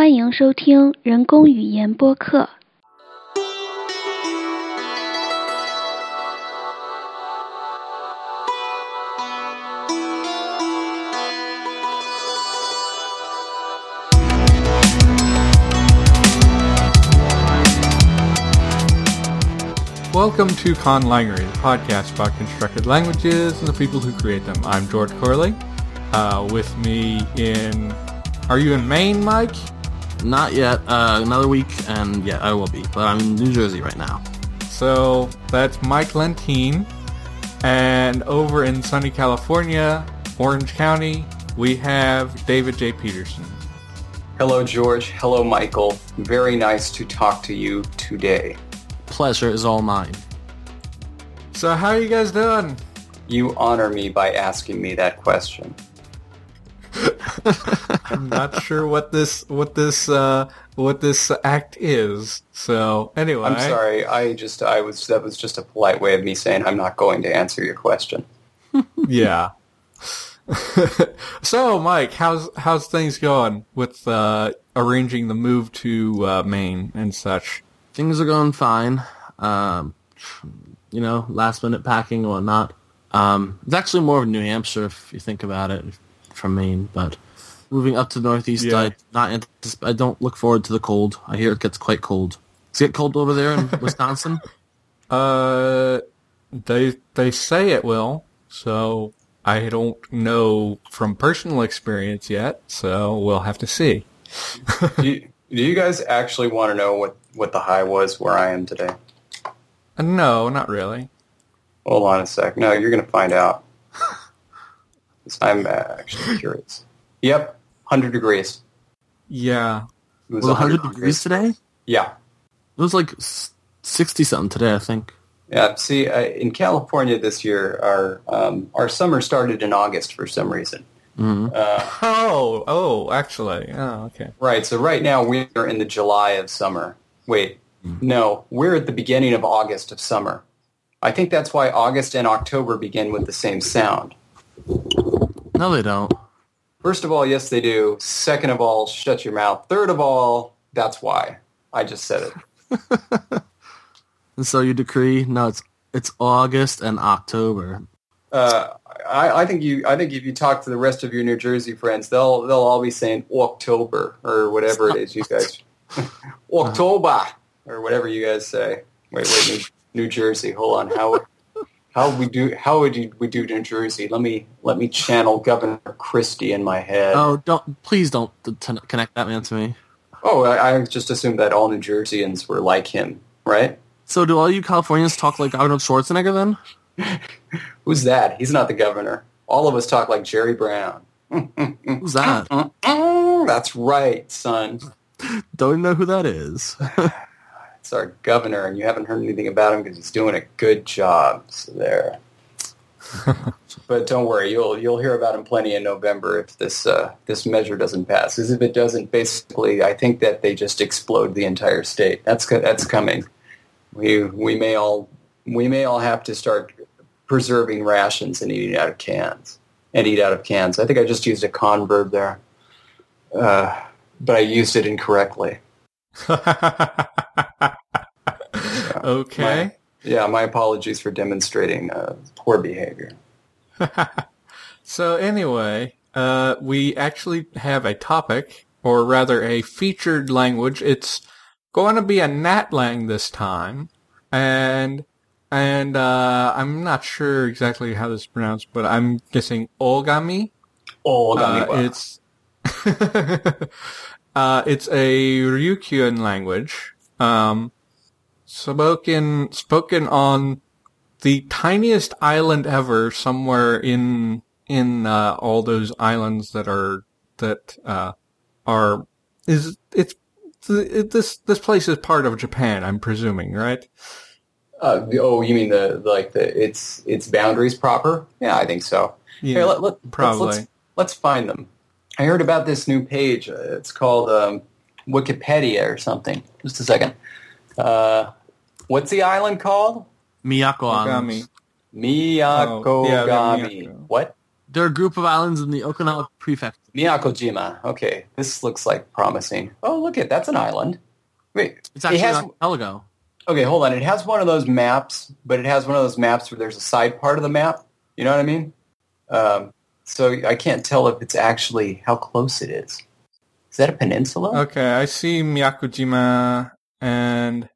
欢迎收听人工语言播客。Welcome to Con ConLangery, the podcast about constructed languages and the people who create them. I'm George Corley. With me in... Are you in Maine, Mike? Not yet. Another week, and yeah, I will be. But I'm in New Jersey right now. So that's Mike Lentine. And over in sunny California, Orange County, we have David J. Peterson. Hello, George. Hello, Michael. Very nice to talk to you today. Pleasure is all mine. So how are you guys doing? You honor me by asking me that question. I'm not sure what this act is. So anyway, I'm sorry. That was just a polite way of me saying I'm not going to answer your question. Yeah. So Mike, how's things going with arranging the move to Maine and such? Things are going fine. Last minute packing and whatnot. It's actually more of New Hampshire if you think about it. From Maine, but moving up to the Northeast, yeah. I don't look forward to the cold. I hear it gets quite cold. Does it get cold over there in Wisconsin? They say it will, so I don't know from personal experience yet, so we'll have to see. Do you guys actually want to know what the high was where I am today? No, not really. Hold on a sec. No, you're going to find out. I'm actually curious. Yep, 100 degrees. Yeah. It was 100 degrees today? Yeah. It was like 60-something today, I think. Yeah, see, in California this year, our summer started in August for some reason. Mm-hmm. Actually. Oh, okay. Right, so right now we are in the July of summer. Wait, No, we're at the beginning of August of summer. I think that's why August and October begin with the same sound. No, they don't. First of all, yes, they do. Second of all, shut your mouth. Third of all, that's why. I just said it. And so you decree? No, it's August and October. I think if you talk to the rest of your New Jersey friends, they'll all be saying October or whatever it is you guys. October or whatever you guys say. Wait, New Jersey. Hold on. How would we do New Jersey? Let me channel Governor Christie in my head. Oh, please don't connect that man to me. Oh, I just assumed that all New Jerseyans were like him, right? So do all you Californians talk like Arnold Schwarzenegger then? Who's that? He's not the governor. All of us talk like Jerry Brown. Who's that? That's right, son. Don't know who that is. It's our governor, and you haven't heard anything about him because he's doing a good job. So there. But don't worry, you'll hear about him plenty in November if this measure doesn't pass. Because if it doesn't, basically, I think that they just explode the entire state. That's coming. We may all have to start preserving rations and eating out of cans. I think I just used a con verb there, but I used it incorrectly. Okay. My apologies for demonstrating poor behavior. So anyway, we actually have a topic, or rather a featured language. It's going to be a NatLang this time, and I'm not sure exactly how this is pronounced, but I'm guessing Ogami. It's a Ryukyuan language. Spoken on the tiniest island ever, somewhere in all those islands this place is part of Japan, I'm presuming, right? You mean its boundaries proper? Yeah, I think so. Yeah, here, probably. Let's find them. I heard about this new page. It's called Wikipedia or something. Just a second. What's the island called? Miyako-jima. Miyako-jima. What? They're a group of islands in the Okinawa prefecture. Miyako-jima. Okay, this looks like promising. Oh, look that's an island. Wait, it's actually an archipelago. Okay, hold on. It has one of those maps, but it has one of those maps where there's a side part of the map. You know what I mean? So I can't tell if it's actually how close it is. Is that a peninsula? Okay, I see Miyako-jima, and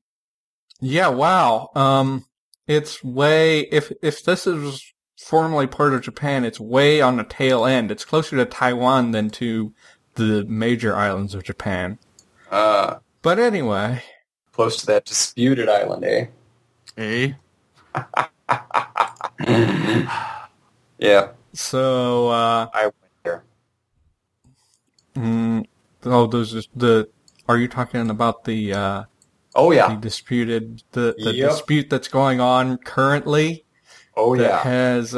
yeah, wow. It's way if this is formerly part of Japan, it's way on the tail end. It's closer to Taiwan than to the major islands of Japan. But anyway, close to that disputed island, eh? Eh? Yeah. So I went there. Are you talking about the? Oh yeah. The dispute that's going on currently. Oh yeah. That has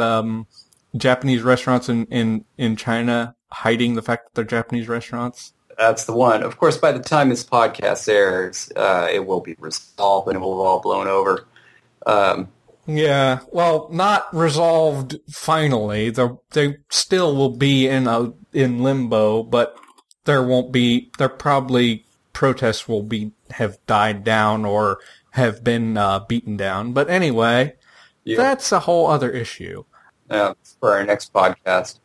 Japanese restaurants in China hiding the fact that they're Japanese restaurants. That's the one. Of course, by the time this podcast airs, it will be resolved and it will have all blown over. Yeah, well, not resolved finally. They still will be in limbo, but there probably protests will have died down or have been beaten down. But anyway, That's a whole other issue. Yeah, for our next podcast.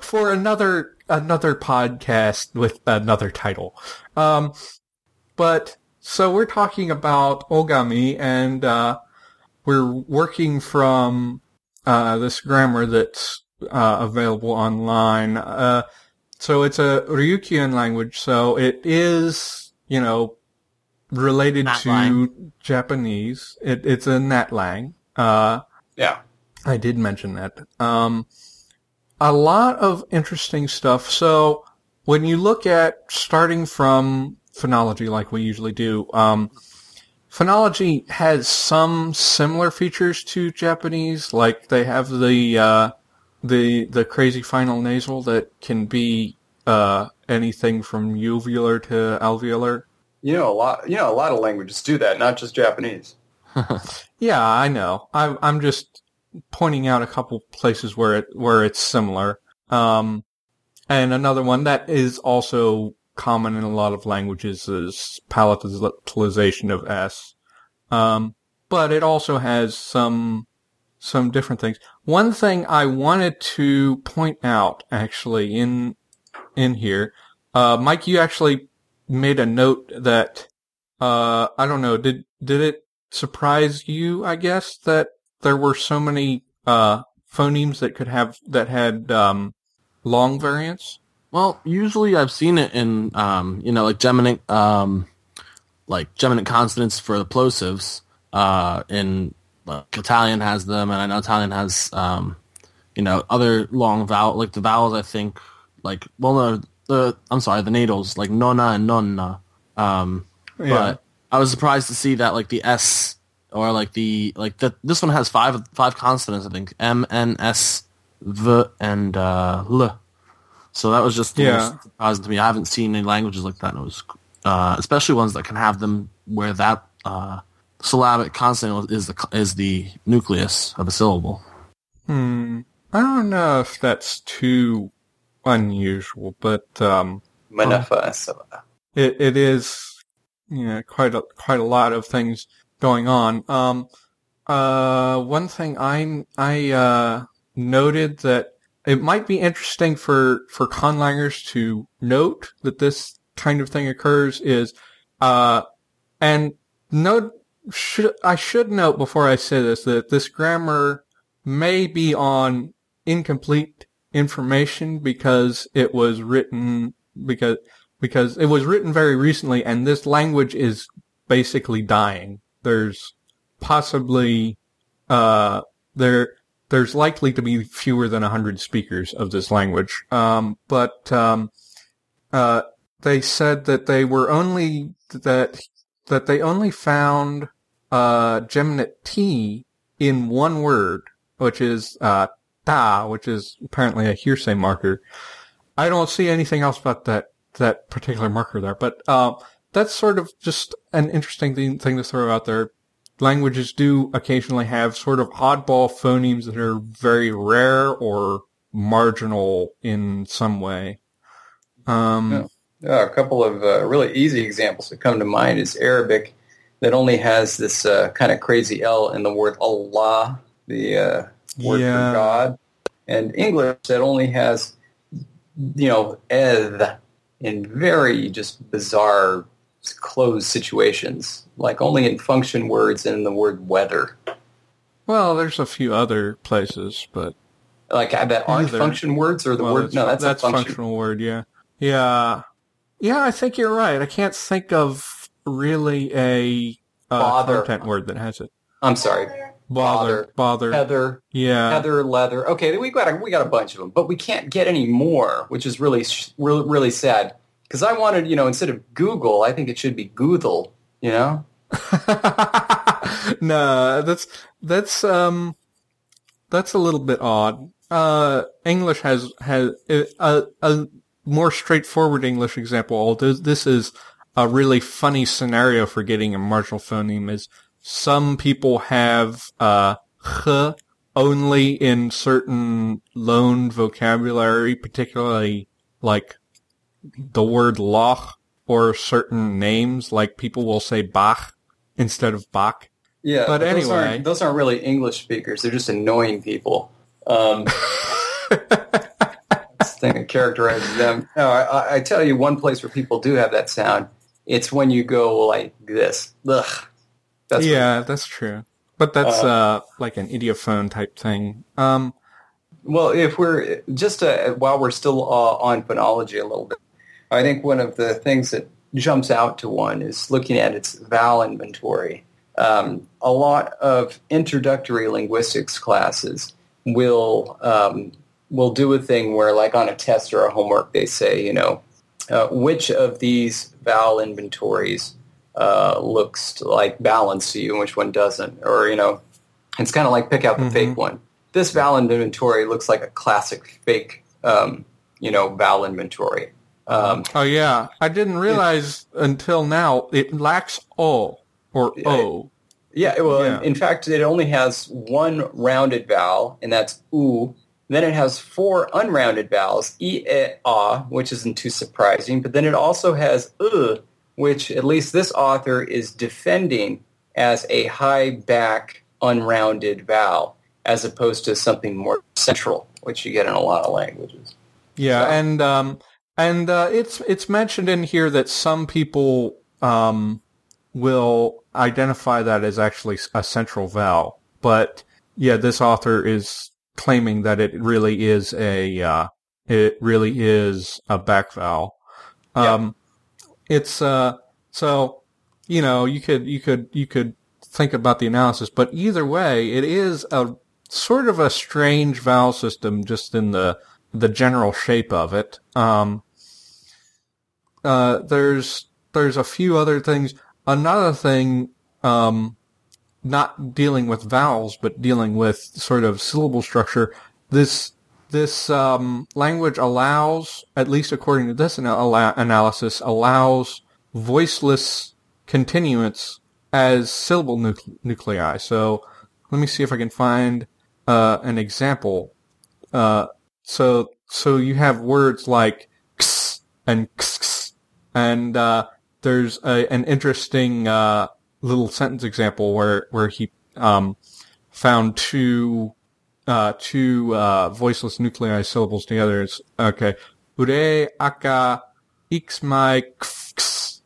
For another podcast with another title. But... So we're talking about Ogami, and we're working from this grammar that's available online. So it's a Ryukyuan language, so it is, related to Natlang. Japanese. It's a Natlang. Yeah. I did mention that. A lot of interesting stuff. So when you look at starting from phonology like we usually do. Phonology has some similar features to Japanese, like they have the crazy final nasal that can be anything from uvular to alveolar. A lot of languages do that, not just Japanese. Yeah, I know. I'm just pointing out a couple places where it's similar. And another one that is also common in a lot of languages is palatalization of S. But it also has some different things. One thing I wanted to point out, actually, in here, Mike, you actually made a note that, I don't know, did it surprise you, I guess, that there were so many, phonemes that had, long variants? Well, usually I've seen it in, like geminate, consonants for the plosives. In Italian has them, and I know Italian has, other long vowel, like the vowels. I think, the nasals, like nonna and nonna. Yeah. But I was surprised to see that, like the S or this one has five consonants. I think M, N, S, V, and L. So that was just the most surprising to me. I haven't seen any languages like that. And it was, especially ones that can have them where that syllabic consonant is the nucleus of a syllable. I don't know if that's too unusual, but it is. Quite a lot of things going on. One thing I noted that. It might be interesting for conlangers to note that this kind of thing occurs is, I should note before I say this that this grammar may be on incomplete information because it was written very recently, and this language is basically dying. There's possibly there's likely to be fewer than 100 speakers of this language. But they said that they were only that they only found geminate T in one word, which is ta, which is apparently a hearsay marker. I don't see anything else about that particular marker there, but that's sort of just an interesting thing to throw out there languages do occasionally have sort of oddball phonemes that are very rare or marginal in some way. A couple of really easy examples that come to mind is Arabic, that only has this kind of crazy L in the word Allah, the word for God, and English that only has, eth in very just bizarre closed situations, like only in function words and in the word weather. Well, there's a few other places, but like that aren't function words or the word. No, that's a functional word. Yeah. I think you're right. I can't think of really a content word that has it. I'm sorry. Bother. Heather. Yeah. Heather, leather. Okay, we got a bunch of them, but we can't get any more, which is really, really sad. Because I wanted, instead of Google, I think it should be Google, No, that's a little bit odd. English has a more straightforward English example. Although this is a really funny scenario for getting a marginal phoneme, is some people have h only in certain loaned vocabulary, particularly like the word loch, or certain names, like people will say Bach instead of Bach. Yeah, but anyway, those aren't really English speakers. They're just annoying people. This thing that characterizes them. No, I tell you, one place where people do have that sound, it's when you go like this. Ugh. That's true. But that's like an idiophone type thing. Well, if we're just while we're still on phonology a little bit, I think one of the things that jumps out to one is looking at its vowel inventory. A lot of introductory linguistics classes will do a thing where, like on a test or a homework, they say, which of these vowel inventories looks like balanced to you and which one doesn't. Or, it's kind of like pick out the fake one. This vowel inventory looks like a classic fake, vowel inventory. I didn't realize until now it lacks O or O. In fact, it only has one rounded vowel, and that's U. Then it has four unrounded vowels, E, E, A, which isn't too surprising. But then it also has U, which at least this author is defending as a high back unrounded vowel, as opposed to something more central, which you get in a lot of languages. Yeah, so. And it's mentioned in here that some people will identify that as actually a central vowel, but this author is claiming that it really is a back vowel. It's so you could think about the analysis, but either way, it is a sort of a strange vowel system just in the general shape of it. There's a few other things. Another thing, not dealing with vowels, but dealing with sort of syllable structure. This language allows, at least according to this analysis, allows voiceless continuance as syllable nuclei. So let me see if I can find an example. So you have words like ks and ks, and there's an interesting little sentence example where he found two voiceless nuclei syllables together. It's okay. Ure aka iksmai kfks.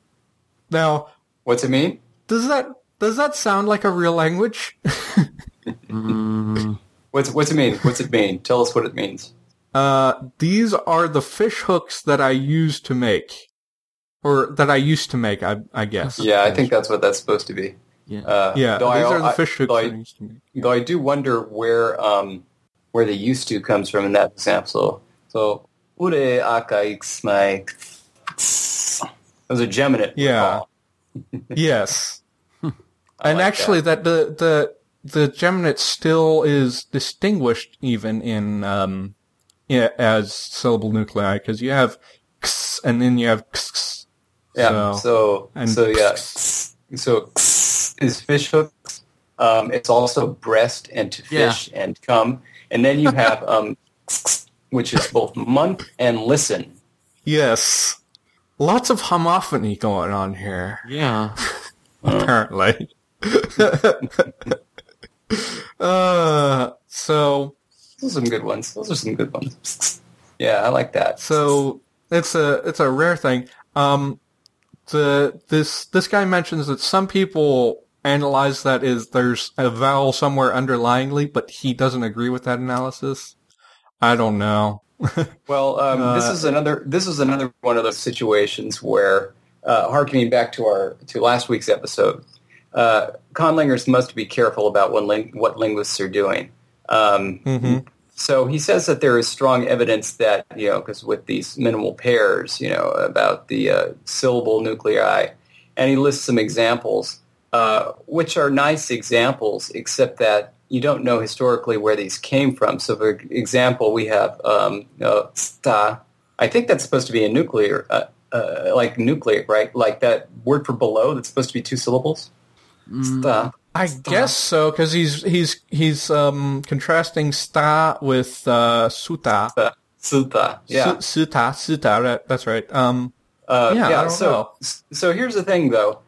Now, what's it mean? Does that sound like a real language? What's it mean? What's it mean? Tell us what it means. These are the fish hooks that I use to make, or that I used to make, I guess. Yeah, I think that's what that's supposed to be. Yeah, these are the fish hooks that I used to make. Yeah. Though I do wonder where the used to comes from in that example. So, ure akaiks my. There's a gem in it. Yeah. Yes. And like actually that the geminate still is distinguished even in as syllable nuclei, because you have x and then you have x. Yeah. So is fish hooks It's also breast and to fish and come. And then you have which is both month and listen. Yes. Lots of homophony going on here. Yeah. Apparently. So those are some good ones. Yeah, I like that. So it's a rare thing. This guy mentions that some people analyze that is there's a vowel somewhere underlyingly, but he doesn't agree with that analysis. I don't know. Well, this is another one of those situations where harkening back to last week's episode, conlangers must be careful about what linguists are doing. So he says that there is strong evidence that, because with these minimal pairs, about the syllable nuclei, and he lists some examples, which are nice examples, except that you don't know historically where these came from. So, for example, we have sta. I think that's supposed to be a nuclear, like nucleic, right? Like that word for below that's supposed to be two syllables? Sta. I guess so, because he's contrasting sta with suta. Suta, yeah. Suta, right, that's right. So here's the thing, though.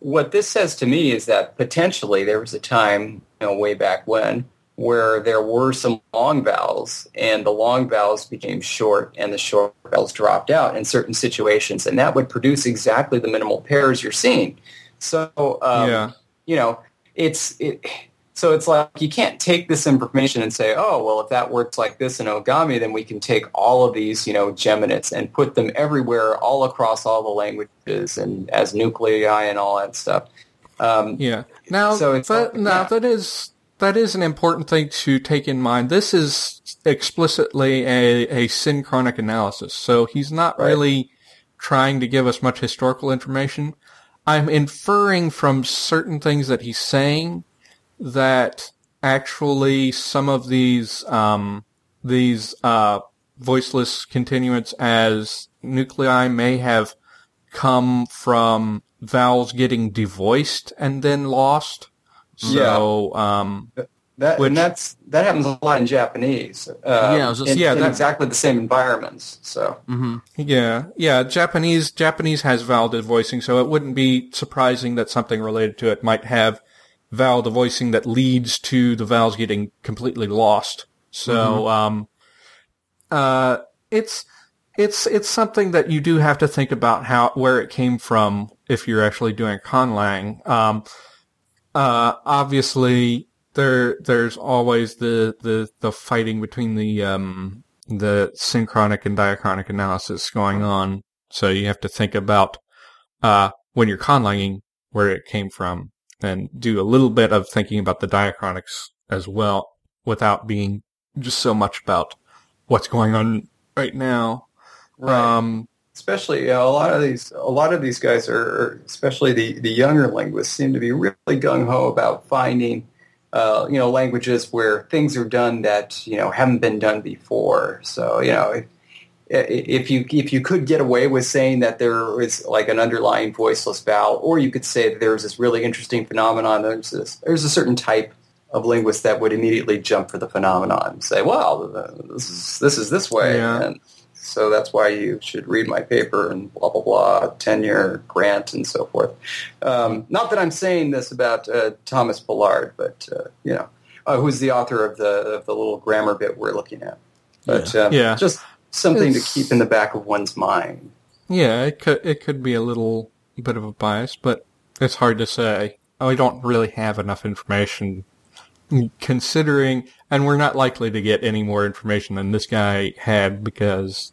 What this says to me is that potentially there was a time, way back when, where there were some long vowels, and the long vowels became short, and the short vowels dropped out in certain situations, and that would produce exactly the minimal pairs you're seeing. So, So it's like you can't take this information and say, oh, well, if that works like this in Ogami, then we can take all of these, geminates and put them everywhere, all across all the languages and as nuclei and all that stuff. That is an important thing to take in mind. This is explicitly a synchronic analysis, so he's not really trying to give us much historical information. I'm inferring from certain things that he's saying that actually some of these voiceless continuants as nuclei may have come from vowels getting devoiced and then lost. So, that happens a lot in Japanese. Exactly the same environments. So, Japanese has vowel devoicing, so it wouldn't be surprising that something related to it might have vowel devoicing that leads to the vowels getting completely lost. So, it's something that you do have to think about where it came from if you're actually doing conlang. Obviously. There's always the fighting between the synchronic and diachronic analysis going on. So you have to think about when you're conlanging where it came from, and do a little bit of thinking about the diachronics as well, without being just so much about what's going on right now. Right. Especially a lot of these guys are, especially the younger linguists, seem to be really gung ho about finding languages where things are done that, haven't been done before. So, if you could get away with saying that there is like an underlying voiceless vowel, or you could say that there's this really interesting phenomenon, there's a certain type of linguist that would immediately jump for the phenomenon and say, well, this is this way. Yeah. And so that's why you should read my paper and blah, blah, blah, tenure, grant, and so forth. Not that I'm saying this about Thomas Ballard, but, who's the author of the little grammar bit we're looking at. But just something to keep in the back of one's mind. Yeah, it could be a little bit of a bias, but it's hard to say. We don't really have enough information considering, and we're not likely to get any more information than this guy had because,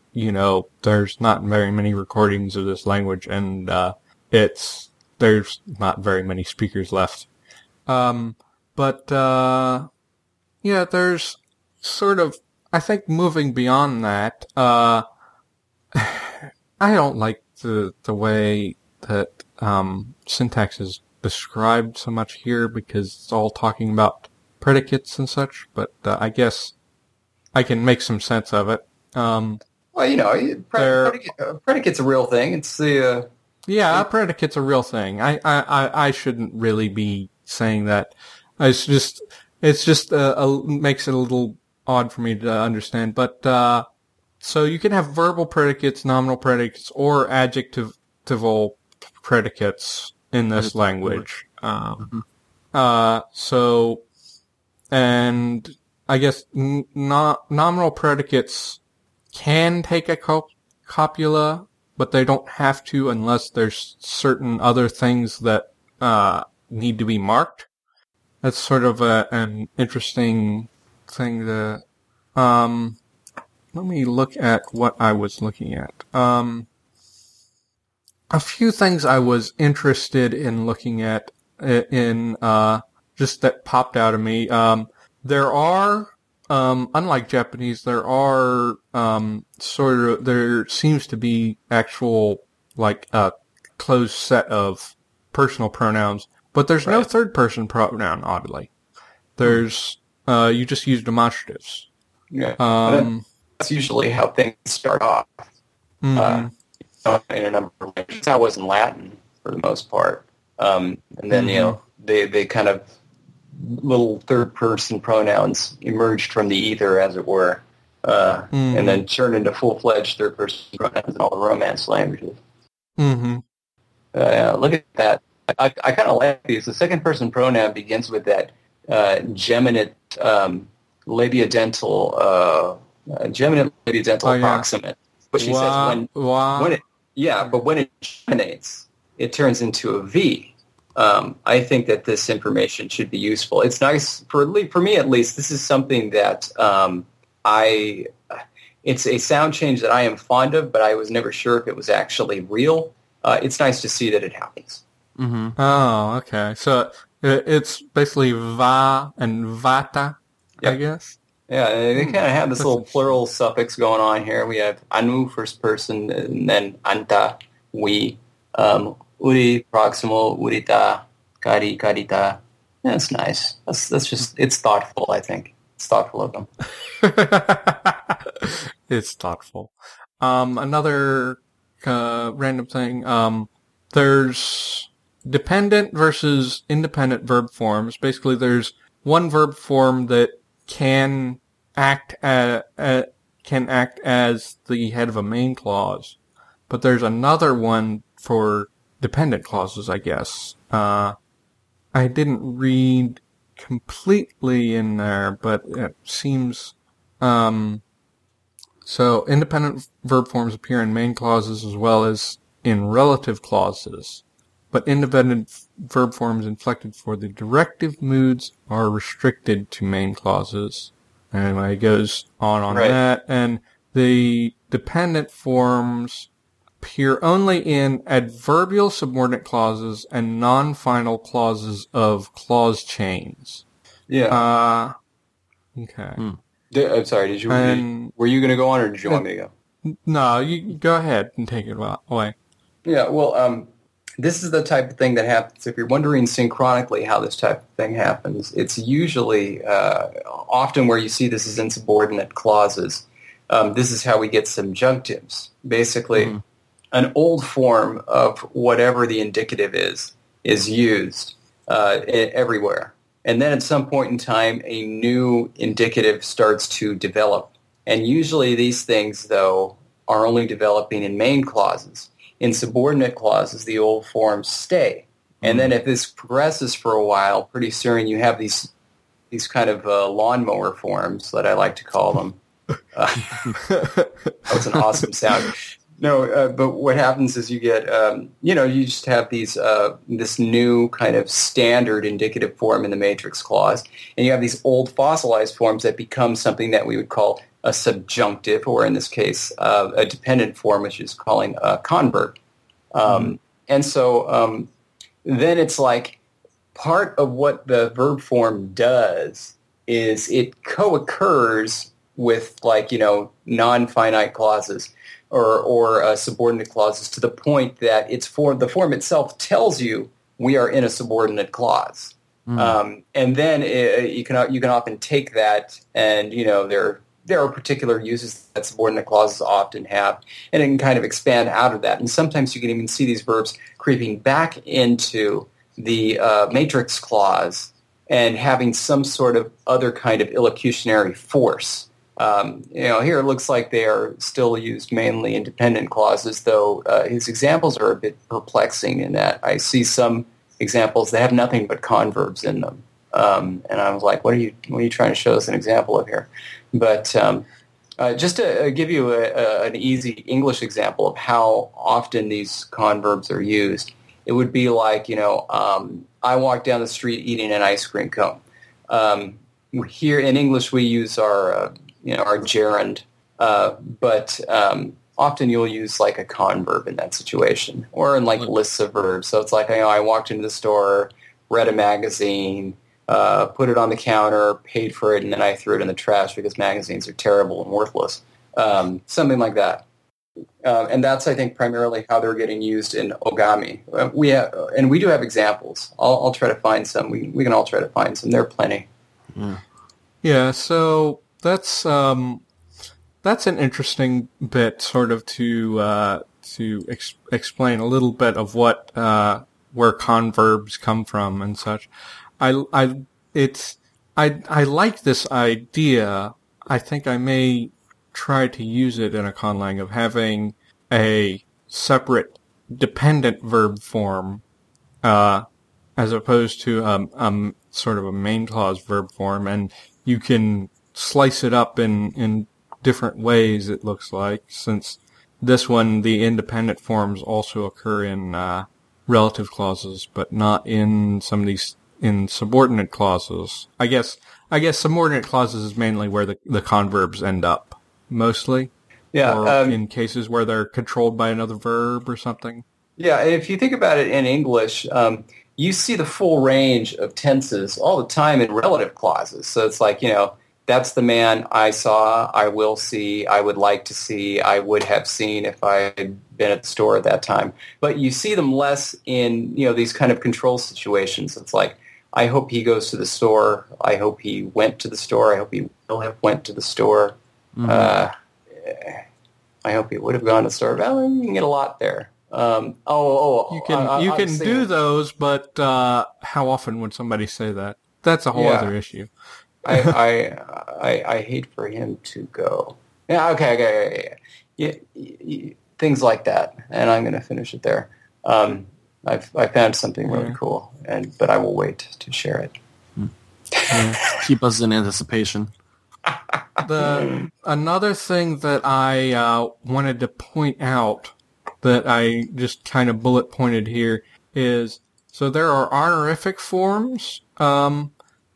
there's not very many recordings of this language, and there's not very many speakers left. There's sort of, I think, moving beyond that, I don't like the way that syntax is described so much here because it's all talking about predicates and such, but I guess I can make some sense of it. Predicate's a real thing. It's the predicate's a real thing. I shouldn't really be saying that. It's just makes it a little odd for me to understand. But so you can have verbal predicates, nominal predicates, or adjectival predicates in this language. And I guess nominal predicates can take a copula, but they don't have to unless there's certain other things that need to be marked. That's sort of an interesting thing to... let me look at what I was looking at. A few things I was interested in looking at in just that popped out of me. There are... unlike Japanese, there are there seems to be actual closed set of personal pronouns, but there's no third person pronoun. Oddly, there's you just use demonstratives. Yeah, that's usually how things start off. In a number of languages, that was in Latin for the most part, and then they kind of. Little third-person pronouns emerged from the ether, as it were, and then turned into full-fledged third-person pronouns in all the Romance languages. Mm-hmm. Look at that. I kind of like these. The second-person pronoun begins with that geminate labiodental proximate. But she says when it geminates, it turns into a V. I think that this information should be useful. It's nice for me, at least. This is something that it's a sound change that I am fond of, but I was never sure if it was actually real. It's nice to see that it happens. Mm-hmm. Oh, okay. So it's basically va and vata, yep. I guess. Yeah, they kind of have this little plural suffix going on here. We have anu, first person, and then anta, we. Uri, proximal, urita, kari, karita. That's nice. That's just, it's thoughtful, I think. It's thoughtful of them. It's thoughtful. Another random thing. There's dependent versus independent verb forms. Basically, there's one verb form that can act as the head of a main clause, but there's another one for dependent clauses, I guess. I didn't read completely in there, but it seems... so independent verb forms appear in main clauses as well as in relative clauses, but independent verb forms inflected for the directive moods are restricted to main clauses. Anyway, it goes on that. And the dependent forms... appear only in adverbial subordinate clauses and non-final clauses of clause chains. Yeah. Okay. I'm sorry, were you going to go on, or did you want me to go? No, you go ahead and take it away. Yeah, well, this is the type of thing that happens. If you're wondering synchronically how this type of thing happens, it's usually often where you see this is in subordinate clauses. This is how we get subjunctives. Basically, an old form of whatever the indicative is used everywhere. And then at some point in time, a new indicative starts to develop. And usually these things, though, are only developing in main clauses. In subordinate clauses, the old forms stay. And then if this progresses for a while, pretty soon you have these kind of lawnmower forms that I like to call them. That was an awesome sound. No, but what happens is you get, you just have these this new kind of standard indicative form in the matrix clause, and you have these old fossilized forms that become something that we would call a subjunctive, or in this case, a dependent form, which is calling a convert. And so then it's like part of what the verb form does is it co-occurs with non-finite clauses or subordinate clauses to the point that it's the form itself tells you we are in a subordinate clause. And then you can often take that, and there are particular uses that subordinate clauses often have, and it can kind of expand out of that. And sometimes you can even see these verbs creeping back into the matrix clause and having some sort of other kind of illocutionary force. Here it looks like they are still used mainly independent clauses, though his examples are a bit perplexing in that I see some examples that have nothing but converbs in them. And I was like, what are you trying to show us an example of here? But just to give you an easy English example of how often these converbs are used, it would be like, I walked down the street eating an ice cream cone. Here in English, we use our gerund, but often you'll use like a converb in that situation, or in like lists of verbs. So it's like, I walked into the store, read a magazine, put it on the counter, paid for it, and then I threw it in the trash because magazines are terrible and worthless. Something like that. And that's, I think, primarily how they're getting used in Ogami. We do have examples. I'll try to find some. We can all try to find some. There are plenty. Yeah, so that's an interesting bit, sort of to explain a little bit of what where converbs come from and such. I like this idea. I think I may try to use it in a conlang of having a separate dependent verb form, as opposed to sort of a main clause verb form, and you can slice it up in different ways, it looks like, since this one, the independent forms also occur in relative clauses, but not in some of these, in subordinate clauses. I guess subordinate clauses is mainly where the converbs end up, mostly. Yeah. Or in cases where they're controlled by another verb or something. Yeah, if you think about it in English, you see the full range of tenses all the time in relative clauses. So it's like, that's the man I saw, I will see, I would like to see, I would have seen if I had been at the store at that time. But you see them less in, these kind of control situations. It's like, I hope he goes to the store, I hope he went to the store, I hope he will have went to the store. Mm-hmm. I hope he would have gone to the store. Well, you can get a lot there. You can do those, but how often would somebody say that? That's a whole other issue. I hate for him to go. Yeah, okay, things like that, and I'm going to finish it there. I found something really cool, but I will wait to share it. Keep us in anticipation. Another thing that I wanted to point out, that I just kind of bullet pointed here, is so there are honorific forms,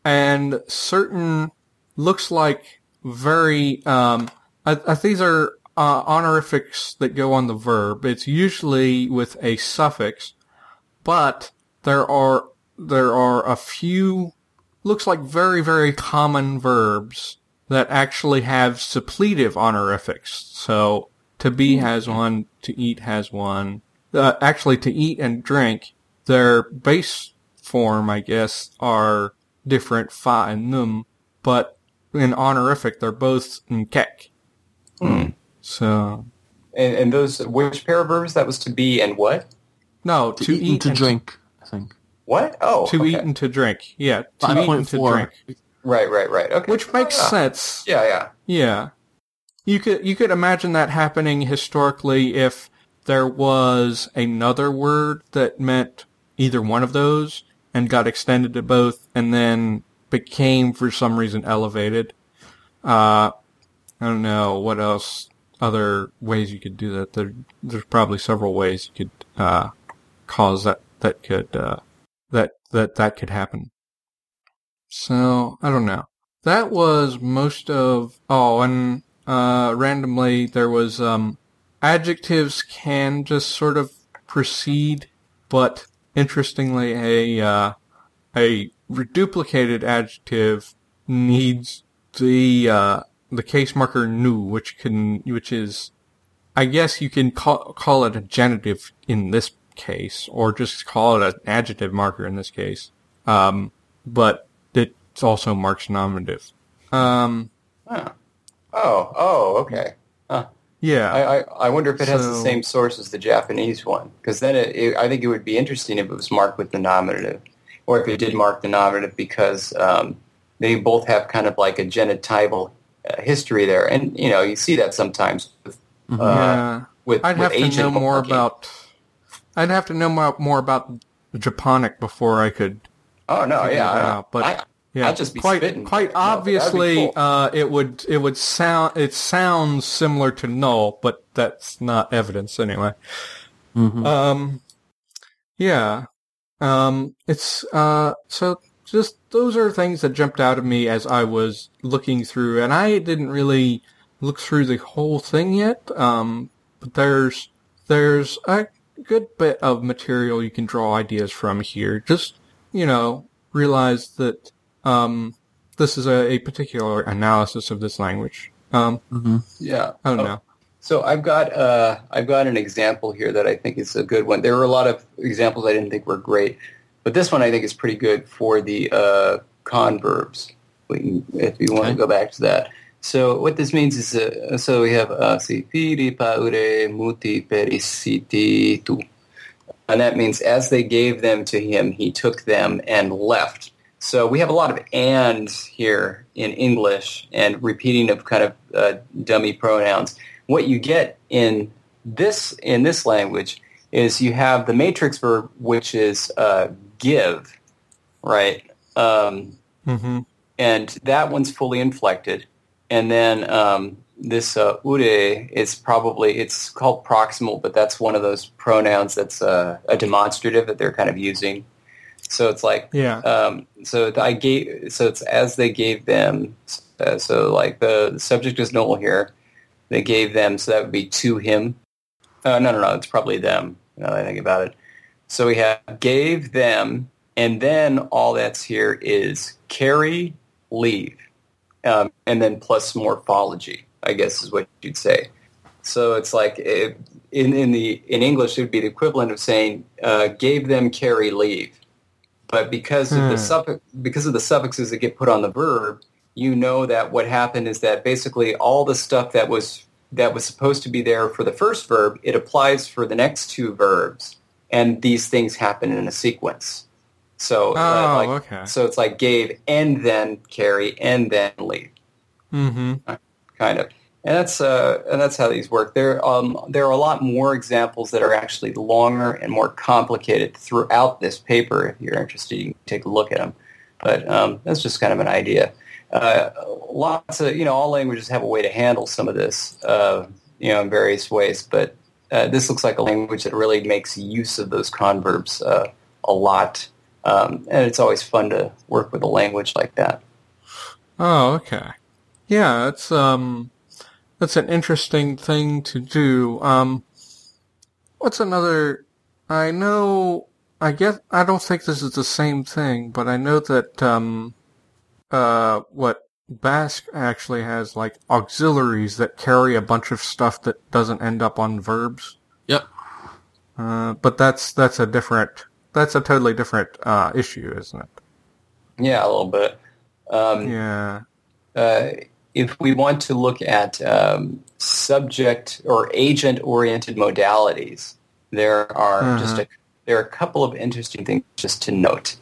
and certain looks like very. These are honorifics that go on the verb. It's usually with a suffix, but there are a few looks like very very common verbs that actually have suppletive honorifics. So. To be has one, to eat has one. Actually, to eat and drink, their base form, I guess, are different, fa and num, but in honorific, they're both nkek. Mm. So, and those, which pair of verbs? That was to be and what? No, to eat and to drink, I think. What? Oh, to eat and to drink, yeah. To eat and to drink. Right, okay. Which makes sense. Yeah. You could imagine that happening historically if there was another word that meant either one of those and got extended to both and then became, for some reason, elevated. I don't know what else, other ways you could do that. There's probably several ways you could cause that could happen. So, I don't know. That was most of... Oh, and... randomly, there was, adjectives can just sort of precede, but interestingly, a reduplicated adjective needs the case marker nu, which is, I guess you can call it a genitive in this case, or just call it an adjective marker in this case. But it also marks nominative. Oh, okay. Huh. Yeah. I wonder if it has the same source as the Japanese one, because then I think it would be interesting if it was marked with the nominative, or if it did mark the nominative, because they both have kind of like a genotypal history there. And, you know, you see that sometimes I'd have to know more about Japonic before I could. Oh, no, yeah. I'd just be spitting. Quite obviously, cool. It sounds similar to Null, but that's not evidence anyway. Mm-hmm. So just those are things that jumped out at me as I was looking through, and I didn't really look through the whole thing yet. But there's a good bit of material you can draw ideas from here. Just, you know, realize that this is a particular analysis of this language. So I've got an example here that I think is a good one. There were a lot of examples I didn't think were great, but this one I think is pretty good for the converbs. If you want to go back to that. So what this means is, so we have sipiri paure muti perisiti tu, and that means as they gave them to him, he took them and left. So we have a lot of ands here in English and repeating of kind of dummy pronouns. What you get in this language is you have the matrix verb, which is give, right? And that one's fully inflected. And then this ure is probably, it's called proximal, but that's one of those pronouns that's a demonstrative that they're kind of using. So it's like, it's as they gave them. So like the subject is null here. They gave them, so that would be to him. No, it's probably them, now that I think about it. So we have gave them, and then all that's here is carry, leave. And then plus morphology, I guess is what you'd say. So it's like in English, it would be the equivalent of saying gave them, carry, leave. But because of the suffixes that get put on the verb, you know that what happened is that basically all the stuff that was supposed to be there for the first verb, it applies for the next two verbs, and these things happen in a sequence. So, so it's like gave and then carry and then leave, kind of, and that's how these work. There are a lot more examples that are actually longer and more complicated throughout this paper. If you're interested, you can take a look at them. But that's just kind of an idea. Lots of, you know, all languages have a way to handle some of this, you know, in various ways. But this looks like a language that really makes use of those converbs a lot. And it's always fun to work with a language like that. Oh, okay. Yeah, that's an interesting thing to do. What's another? I don't think this is the same thing, but I know that what Basque actually has, like, auxiliaries that carry a bunch of stuff that doesn't end up on verbs. Yep. But that's a different. That's a totally different issue, isn't it? Yeah, a little bit. If we want to look at subject or agent-oriented modalities, there are there are a couple of interesting things just to note.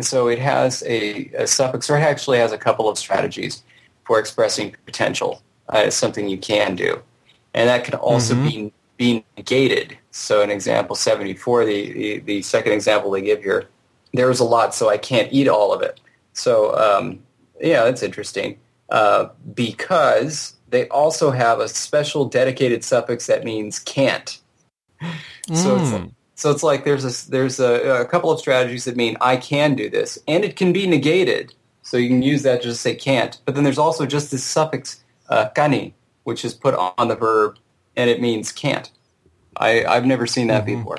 So it has a suffix, or it actually has a couple of strategies for expressing potential. It's something you can do, and that can also be negated. So in example 74, the second example they give here, there was a lot, so I can't eat all of it. So, that's interesting. Because they also have a special dedicated suffix that means can't. So it's like there's a couple of strategies that mean I can do this, and it can be negated. So you can use that to just say can't. But then there's also just this suffix, kani, which is put on the verb, and it means can't. I've never seen that before.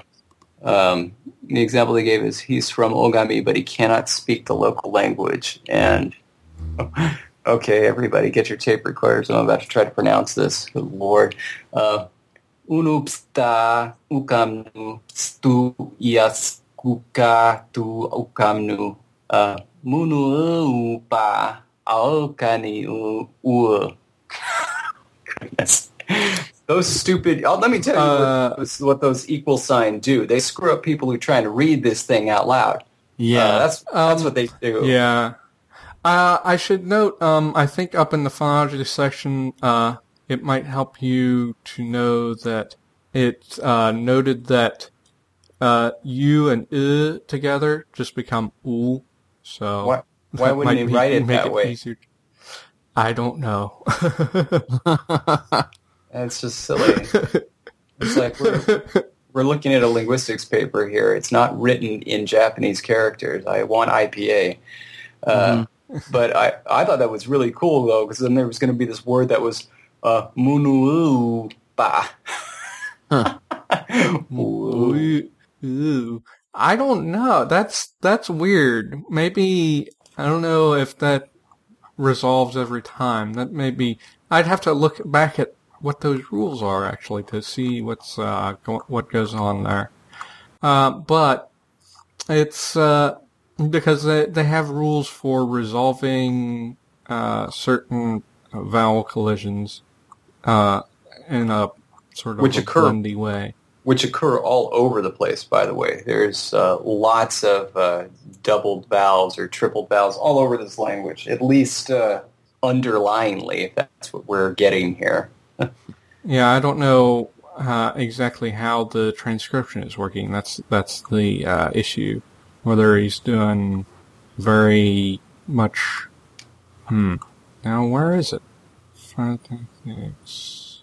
The example they gave is he's from Ogami, but he cannot speak the local language. And, okay, everybody, get your tape recorders. I'm about to try to pronounce this. Good Lord. Unupsta ukamnu stu iaskuka tu ukamnu munu upa aokani u. goodness. Those stupid... let me tell you what those equal sign do. They screw up people who are trying to read this thing out loud. Yeah. That's what they do. Yeah. I should note, I think up in the phonology section, it might help you to know that it's noted that U and I together just become oo. So why wouldn't they write it that way? I don't know. It's just silly. It's like we're looking at a linguistics paper here. It's not written in Japanese characters. I want IPA. But I thought that was really cool, though, because then there was going to be this word that was munu ba. I don't know. That's weird. Maybe, I don't know if that resolves every time. That may be, I'd have to look back at what those rules are, actually, to see what goes on there. But it's because they have rules for resolving certain vowel collisions in a sort of trendy way. Which occur all over the place, by the way. There's lots of doubled vowels or tripled vowels all over this language, at least underlyingly, if that's what we're getting here. Yeah, I don't know exactly how the transcription is working. That's the issue, whether he's doing very much... Now, where is it? 5, 6...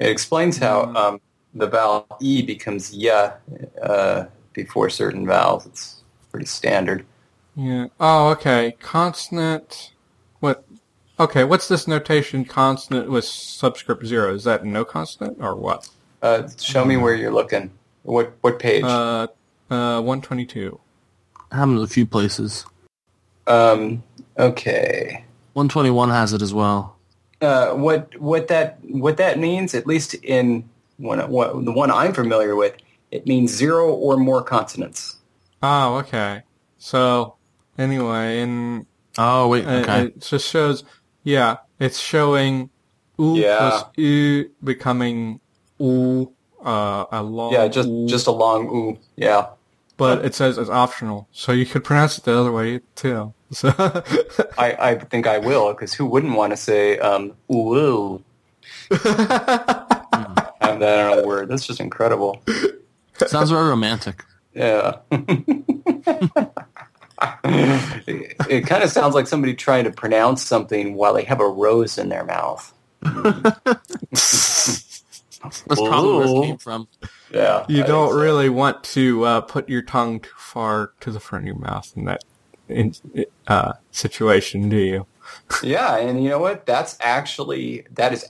It explains how... the vowel E becomes ya before certain vowels. It's pretty standard. Yeah. Oh, okay. Consonant. What? Okay, what's this notation consonant with subscript 0? Is that no consonant or what? Show me where you're looking. What page? 122. I'm in a few places. Okay. 121 has it as well. What that means, at least in... the one I'm familiar with, it means 0 or more consonants. Oh, okay. So, anyway, and... Oh, wait, okay. It just shows... Yeah, it's showing oo plus oo becoming oo, a long just a long oo, yeah. But it says it's optional, so you could pronounce it the other way, too. So I think I will, because who wouldn't want to say oo? That in a word. That's just incredible. Sounds very romantic. Yeah. It kind of sounds like somebody trying to pronounce something while they have a rose in their mouth. That's probably where it came from. Yeah. You don't really want to put your tongue too far to the front of your mouth in that situation, do you? Yeah, and you know what? That is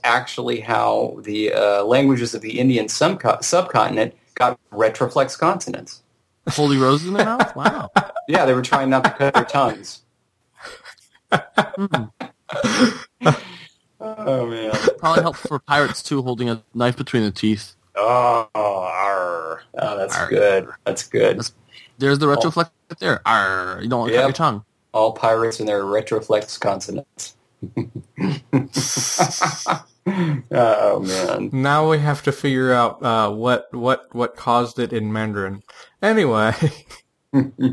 actually how the languages of the Indian subcontinent got retroflex consonants. Holy roses in their mouth? Wow. Yeah, they were trying not to cut their tongues. Oh, man. Probably helped for pirates, too, holding a knife between the teeth. Oh, arr. Oh, that's arr. Good. That's good. There's the retroflex right there. Arr. You don't want to cut your tongue. All pirates and their retroflex consonants. Oh, man. Now we have to figure out what caused it in Mandarin. Anyway. There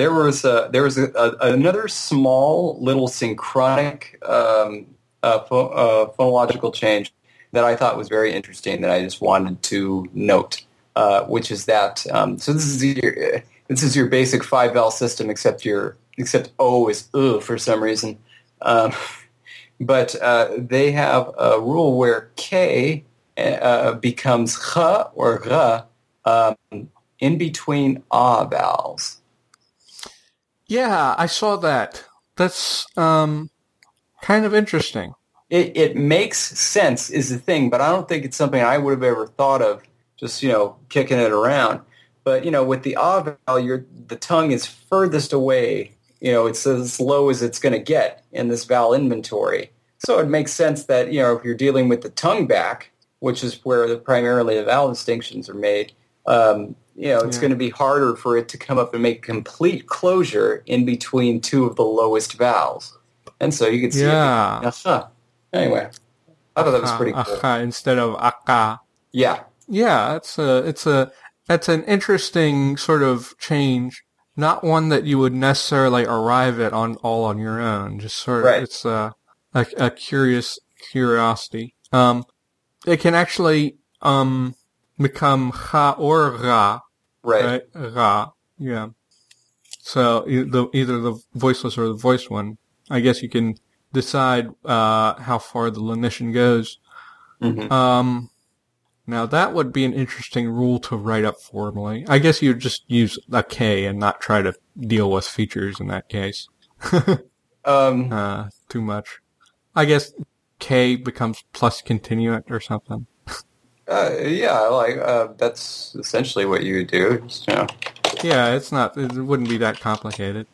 was another small little synchronic phonological change that I thought was very interesting that I just wanted to note, which is that... so this is... This is your basic five vowel system, except O is U for some reason. But they have a rule where K becomes H or R in between A vowels. Yeah, I saw that. That's kind of interesting. It makes sense is the thing, but I don't think it's something I would have ever thought of. Just kicking it around. But, with the ah vowel, the tongue is furthest away. It's as low as it's going to get in this vowel inventory. So it makes sense that, if you're dealing with the tongue back, which is where primarily the vowel distinctions are made, it's going to be harder for it to come up and make complete closure in between two of the lowest vowels. And so you could see it. Aha. Anyway, I thought that was pretty cool. Aha instead of aka. Yeah. Yeah, that's an interesting sort of change. Not one that you would necessarily arrive at on your own. Just sort of, it's a curiosity. It can actually become ha or ra. Right. Ra. Yeah. So either the voiceless or the voiced one. I guess you can decide how far the lenition goes. Mm-hmm. Now, that would be an interesting rule to write up formally. I guess you'd just use a K and not try to deal with features in that case. Too much. I guess K becomes plus continuant or something. That's essentially what you would do. You know. Yeah, it wouldn't be that complicated.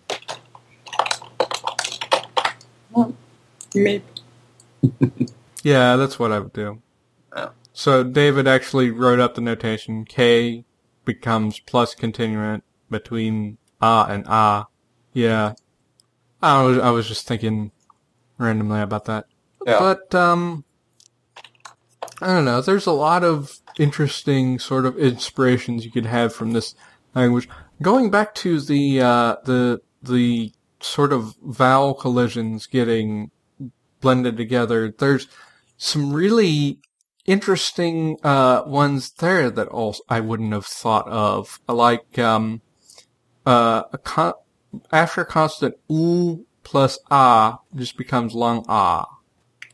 Well, maybe. Yeah, that's what I would do. Oh. So David actually wrote up the notation. K becomes plus continuant between ah and ah. Yeah. I was just thinking randomly about that. Yeah. But, I don't know. There's a lot of interesting sort of inspirations you could have from this language. Going back to the sort of vowel collisions getting blended together, there's some really interesting ones there that also I wouldn't have thought of, like after constant oo plus ah just becomes long ah,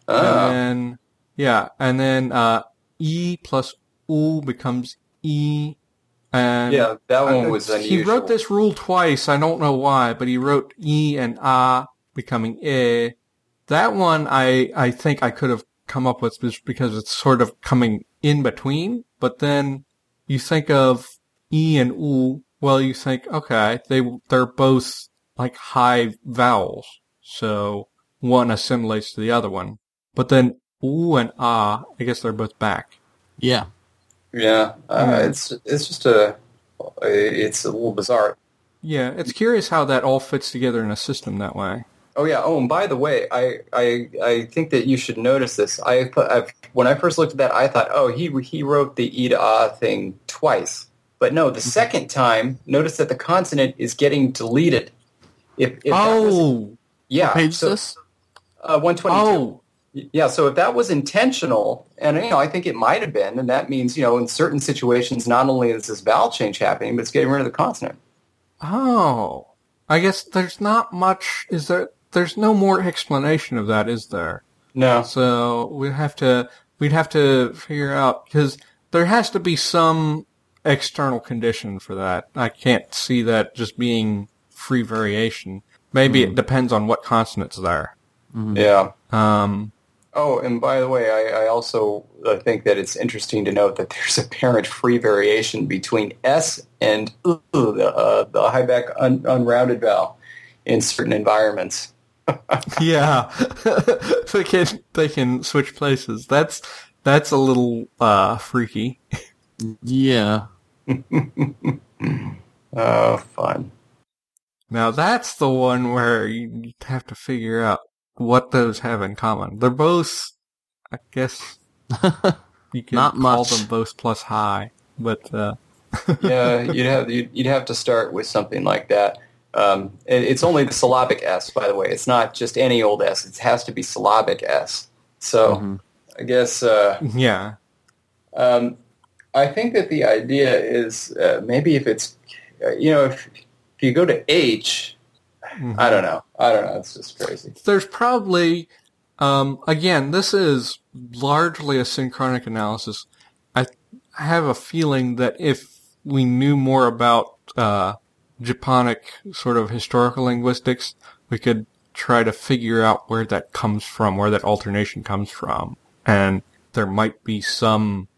and then e plus oo becomes e, and yeah, that one was unusual. He wrote this rule twice. I don't know why, but he wrote e and ah becoming e. That one I think I could have come up with just because it's sort of coming in between, but then you think of e and u, well, you think, okay, they're both like high vowels, so one assimilates to the other one. But then u and ah, I guess they're both back. Yeah. Yeah. It's just it's a little bizarre. Yeah, it's curious how that all fits together in a system that way. Oh yeah. Oh, and by the way, I think that you should notice this. When I first looked at that, I thought, oh, he wrote the e to ah thing twice. But no, the second time, notice that the consonant is getting deleted. What page is this? 122. Oh. Yeah. So if that was intentional, and I think it might have been, and that means in certain situations, not only is this vowel change happening, but it's getting rid of the consonant. Oh. I guess there's not much, is there? There's no more explanation of that, is there? No. So we'd have to figure out, because there has to be some external condition for that. I can't see that just being free variation. Maybe it depends on what consonant's there. Mm-hmm. Yeah. Oh, and by the way, I also think that it's interesting to note that there's apparent free variation between S and U, the high back unrounded vowel, in certain environments. Yeah, they can switch places. That's a little freaky. Yeah. Oh, fun. Now that's the one where you have to figure out what those have in common. They're both, I guess, you can not call them both plus high, but yeah, you'd have to start with something like that. It's only the syllabic S, by the way. It's not just any old S. It has to be syllabic S. So I guess yeah. I think that the idea is maybe if it's if you go to H. Mm-hmm. I don't know. It's just crazy. There's probably, again, this is largely a synchronic analysis. I have a feeling that if we knew more about Japonic sort of historical linguistics, we could try to figure out where that comes from, where that alternation comes from. And there might be some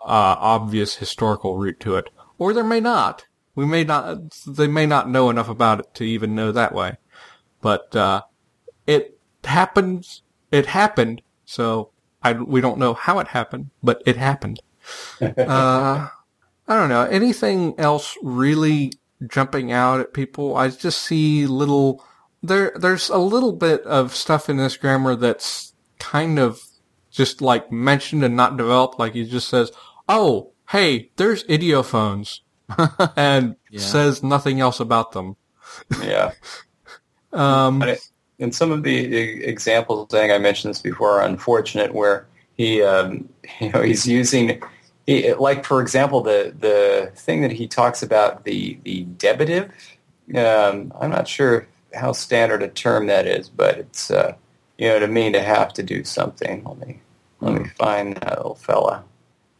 obvious historical root to it. Or there may not. They may not know enough about it to even know that way, but it happened. So we don't know how it happened, but it happened. I don't know. Anything else really jumping out at people? I just see little There's a little bit of stuff in this grammar that's kind of just like mentioned and not developed. Like he just says, oh, hey, there's idiophones and says nothing else about them. Yeah. And some of the examples, I mentioned this before, are unfortunate where he, he's using, like for example, the thing that he talks about, the debitive. I'm not sure how standard a term that is, but it's, you know what I mean, to have to do something. Let me find that old fella.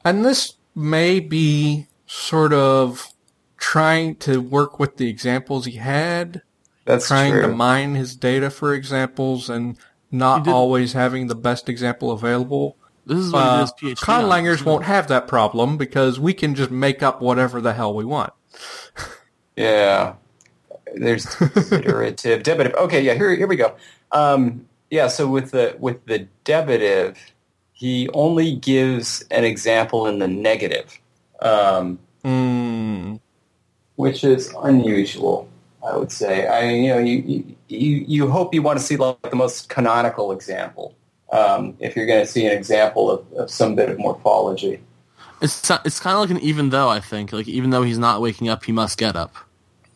And this may be sort of trying to work with the examples he had. That's trying true. To mine his data for examples and not always having the best example available. This is what it is. PhD Conlangers won't have that problem because we can just make up whatever the hell we want. Yeah. There's iterative, debitive. Okay, yeah, here we go. So with the debitive, he only gives an example in the negative, which is unusual. I would say, you hope you want to see like the most canonical example if you're going to see an example of some bit of morphology. It's kind of like an even though, I think. Like even though he's not waking up, he must get up.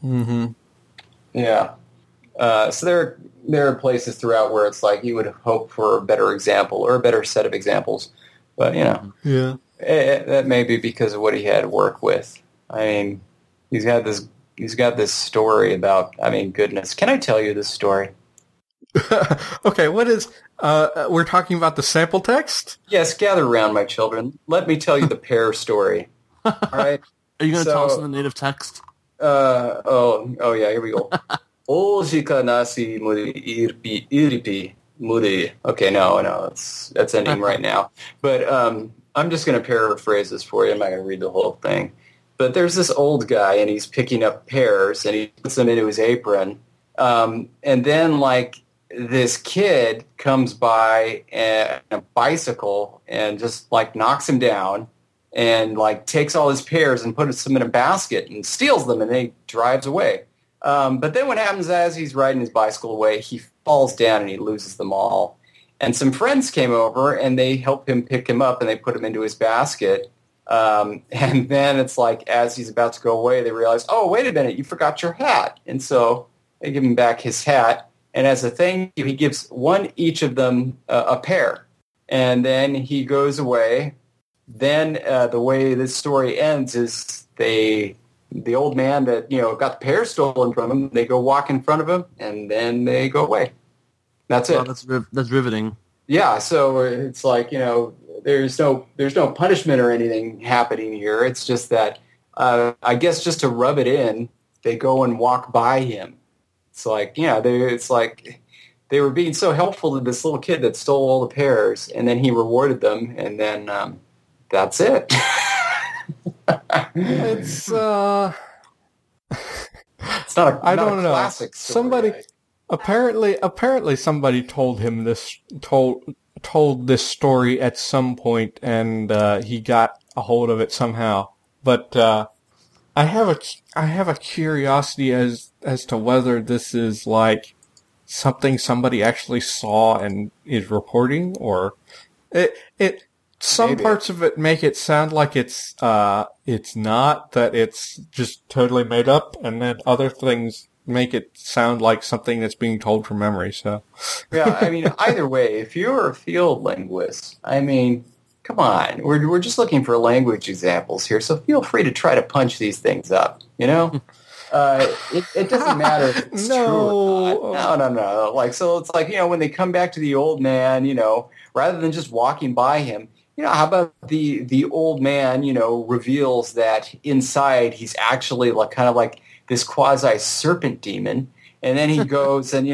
Mm-hmm. Yeah. So there are places throughout where it's like you would hope for a better example or a better set of examples, but that may be because of what he had to work with. I mean, He's got this story about, goodness. Can I tell you this story? Okay, what is, we're talking about the sample text? Yes, gather around, my children. Let me tell you the pear story. All right? Are you going to tell us in the native text? Yeah, here we go. Ojika nasi muri iripi muri. Okay, no, that's ending right now. But I'm just going to paraphrase this for you. I'm not going to read the whole thing. But there's this old guy, and he's picking up pears, and he puts them into his apron. And then, this kid comes by on a bicycle and just, knocks him down and, takes all his pears and puts them in a basket and steals them, and then he drives away. But then what happens as he's riding his bicycle away, he falls down and he loses them all. And some friends came over, and they help him pick him up, and they put him into his basket. And then it's as he's about to go away, they realize, oh, wait a minute, you forgot your hat. And so they give him back his hat. And as a thank you, he gives one each of them a pear. And then he goes away. Then the way this story ends is the old man that, got the pear stolen from him, they go walk in front of him, and then they go away. That's it. That's riveting. Yeah, so it's there's no punishment or anything happening here. It's just that, I guess just to rub it in, they go and walk by him. It's they were being so helpful to this little kid that stole all the pears, and then he rewarded them, and then that's it. It's not a, I not don't a know. Classic story. Apparently somebody told this story at some point, and he got a hold of it somehow. But I have a curiosity as to whether this is something somebody actually saw and is reporting, or it. Some Maybe. Parts of it make it sound like it's not, that it's just totally made up, and then other things make it sound like something that's being told from memory. So, yeah, either way, if you're a field linguist, come on, we're just looking for language examples here. So feel free to try to punch these things up. It doesn't matter if it's true or not. No. So it's when they come back to the old man, rather than just walking by him. How about the old man, reveals that inside he's actually this quasi-serpent demon, and then he goes and,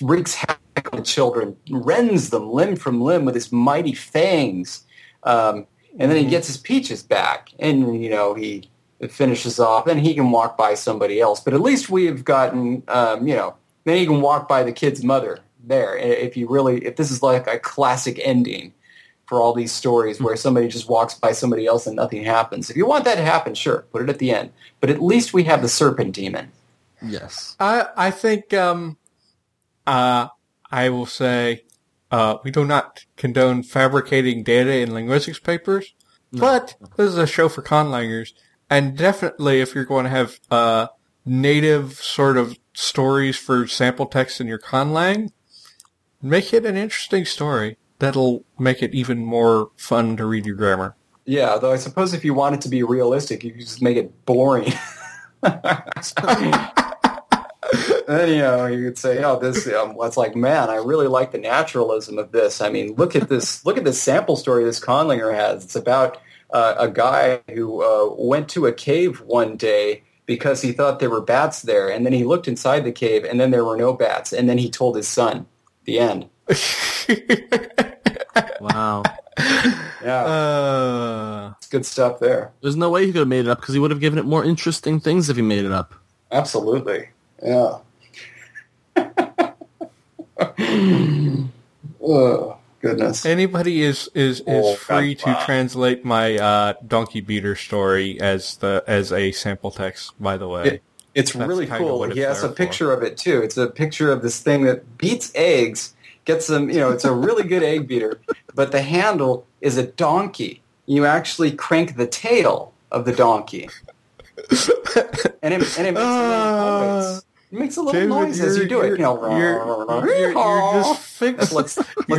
wreaks havoc on children, rends them limb from limb with his mighty fangs, and then he gets his peaches back, and, he finishes off, and he can walk by somebody else. But at least we've gotten, then he can walk by the kid's mother there, if this is like a classic ending for all these stories where somebody just walks by somebody else and nothing happens. If you want that to happen, sure, put it at the end. But at least we have the serpent demon. Yes. I think I will say we do not condone fabricating data in linguistics papers, but this is a show for conlangers, and definitely if you're going to have native sort of stories for sample text in your conlang, make it an interesting story. That'll make it even more fun to read your grammar. Yeah, though I suppose if you want it to be realistic, you can just make it boring. Then, you know, you could say, oh, this, it's like, man, I really like the naturalism of this. I mean, look at this sample story this conlanger has. It's about a guy who went to a cave one day because he thought there were bats there. And then he looked inside the cave, and then there were no bats. And then he told his son. The end. Wow. Yeah. It's good stuff there. There's no way he could have made it up, because he would have given it more interesting things if he made it up. Absolutely. Yeah. Oh, goodness. Anybody is free to translate my donkey beater story as a sample text, by the way. That's really cool. He has a picture of it too. It's a picture of this thing that beats eggs. Gets them, you know, it's a really good egg beater, but the handle is a donkey. You actually crank the tail of the donkey, and it makes a little noise. It makes a little noise as you do it.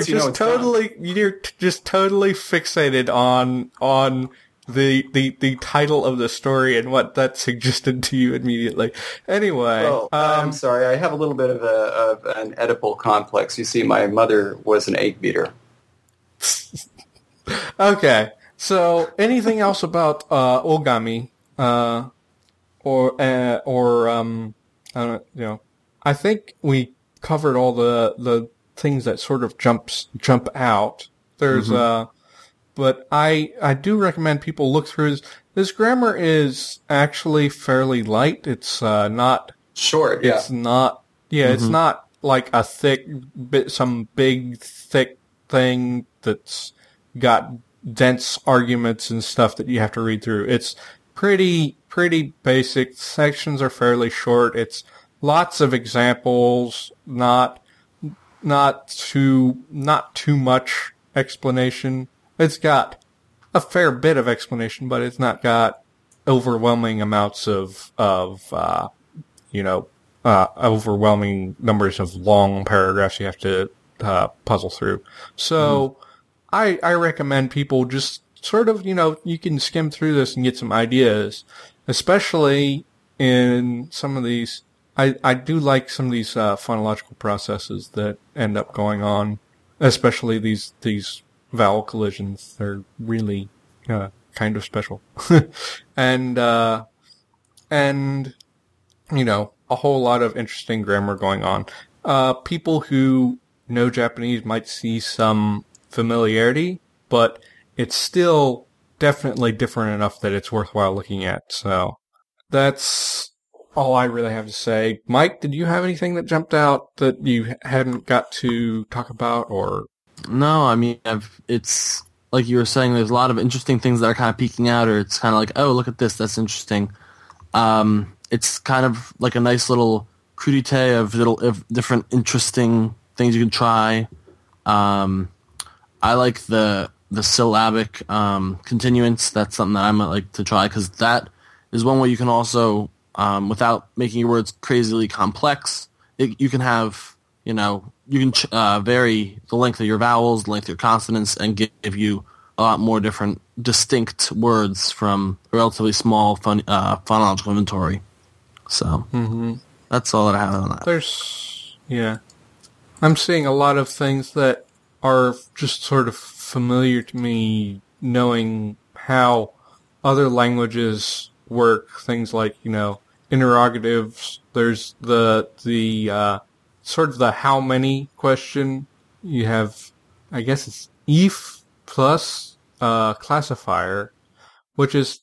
You're just totally fixated on the title of the story and what that suggested to you immediately. Anyway, I'm sorry. I have a little bit of an Oedipal complex. You see, my mother was an egg beater. Okay. So, anything else about Ogami, I don't know. I think we covered all the things that sort of jump out. There's But I do recommend people look through this. This grammar is actually fairly light. It's not short. It's not. Yeah, it's not like a thick bit, some big thick thing that's got dense arguments and stuff that you have to read through. It's pretty basic. Sections are fairly short. It's lots of examples. Not too much explanation. It's got a fair bit of explanation, but it's not got overwhelming amounts of overwhelming numbers of long paragraphs you have to puzzle through. So I recommend people just sort of, you know, you can skim through this and get some ideas, especially in some of these. I do like some of these phonological processes that end up going on, especially these vowel collisions. They're really kind of special. and you know, a whole lot of interesting grammar going on. People who know Japanese might see some familiarity, but it's still definitely different enough that it's worthwhile looking at. So that's all I really have to say. Mike, did you have anything that jumped out that you hadn't got to talk about, or... No, I mean, it's like you were saying, there's a lot of interesting things that are kind of peeking out, or it's kind of like, oh, look at this, that's interesting. It's kind of like a nice little crudité of different interesting things you can try. I like the syllabic continuance. That's something that I might like to try, because that is one way you can also, without making your words crazily complex, you can have, you know, you can vary the length of your vowels, the length of your consonants, and give you a lot more different distinct words from a relatively small phonological inventory. So that's all that I have on that. I'm seeing a lot of things that are just sort of familiar to me, knowing how other languages work. Things like, you know, interrogatives. There's the sort of the how many question. You have, I guess it's if plus classifier, which is,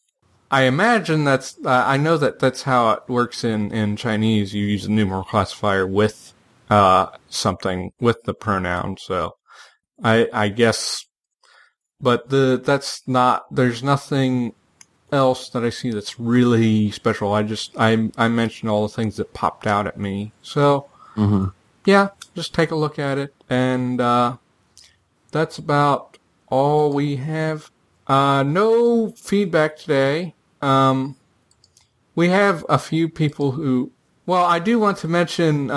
I imagine that's, I know that that's how it works in Chinese. You use a numeral classifier with something, with the pronoun. So I guess, but there's nothing else that I see that's really special. I mentioned all the things that popped out at me. So, yeah, just take a look at it. And that's about all we have. No feedback today. We have a few people who... Well, I do want to mention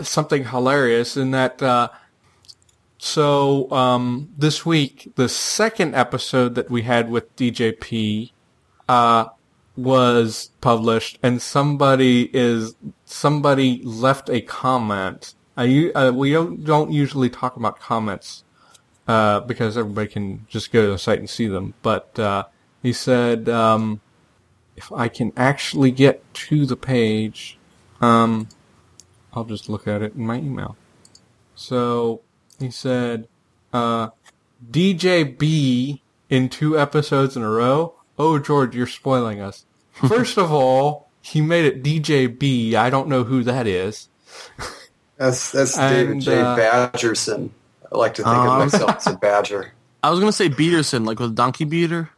something hilarious in that... So this week, the second episode that we had with DJP was published, and somebody left a comment. We don't usually talk about comments because everybody can just go to the site and see them. But he said, if I can actually get to the page, I'll just look at it in my email. So... He said, DJ B in 2 episodes in a row? Oh, George, you're spoiling us. First of all, he made it DJ B. I don't know who that is. That's David J. Badgerson. I like to think of myself as a badger. I was going to say Beaterson, like with Donkey Beater.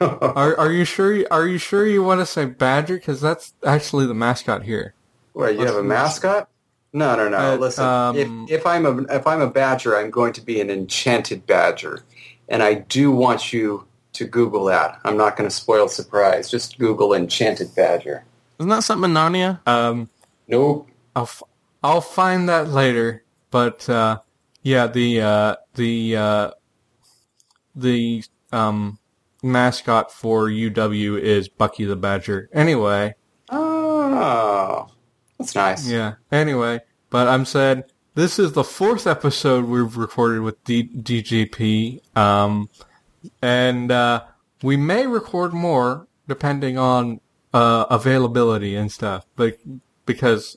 Are you sure you want to say badger? Because that's actually the mascot here. Wait, you have a mascot? No. But, listen, if I'm a badger, I'm going to be an enchanted badger, and I do want you to Google that. I'm not going to spoil surprise. Just Google enchanted badger. Isn't that something in Narnia? Nope. I'll find that later. But yeah, the mascot for UW is Bucky the Badger. Anyway. Oh. That's nice. Yeah. Anyway, but I'm sad. This is the 4th episode we've recorded with DGP, and we may record more depending on availability and stuff. But because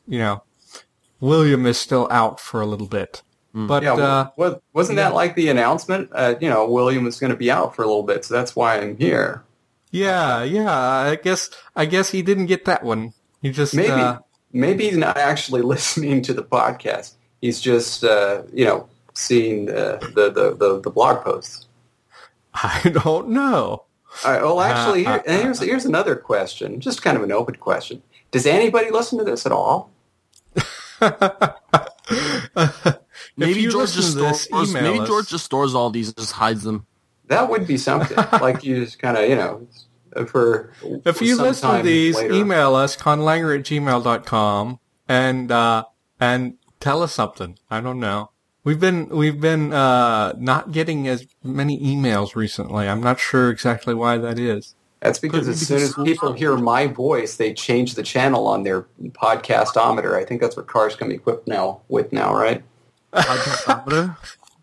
William is still out for a little bit. Mm. But yeah, wasn't that like the announcement? William was going to be out for a little bit, so that's why I'm here. Yeah. I guess he didn't get that one. He just maybe. Maybe he's not actually listening to the podcast. He's just, seeing the blog posts. I don't know. All right, well, actually, here's another question. Just kind of an open question. Does anybody listen to this at all? Maybe George just stores all these and just hides them. That would be something. Like you just kind of, if you listen to these, later. Email us, conlangery@gmail.com, and tell us something. I don't know. We've been not getting as many emails recently. I'm not sure exactly why that is. That's because as soon as people hear my voice, they change the channel on their podcastometer. I think that's what cars can be equipped now, right? Podcastometer?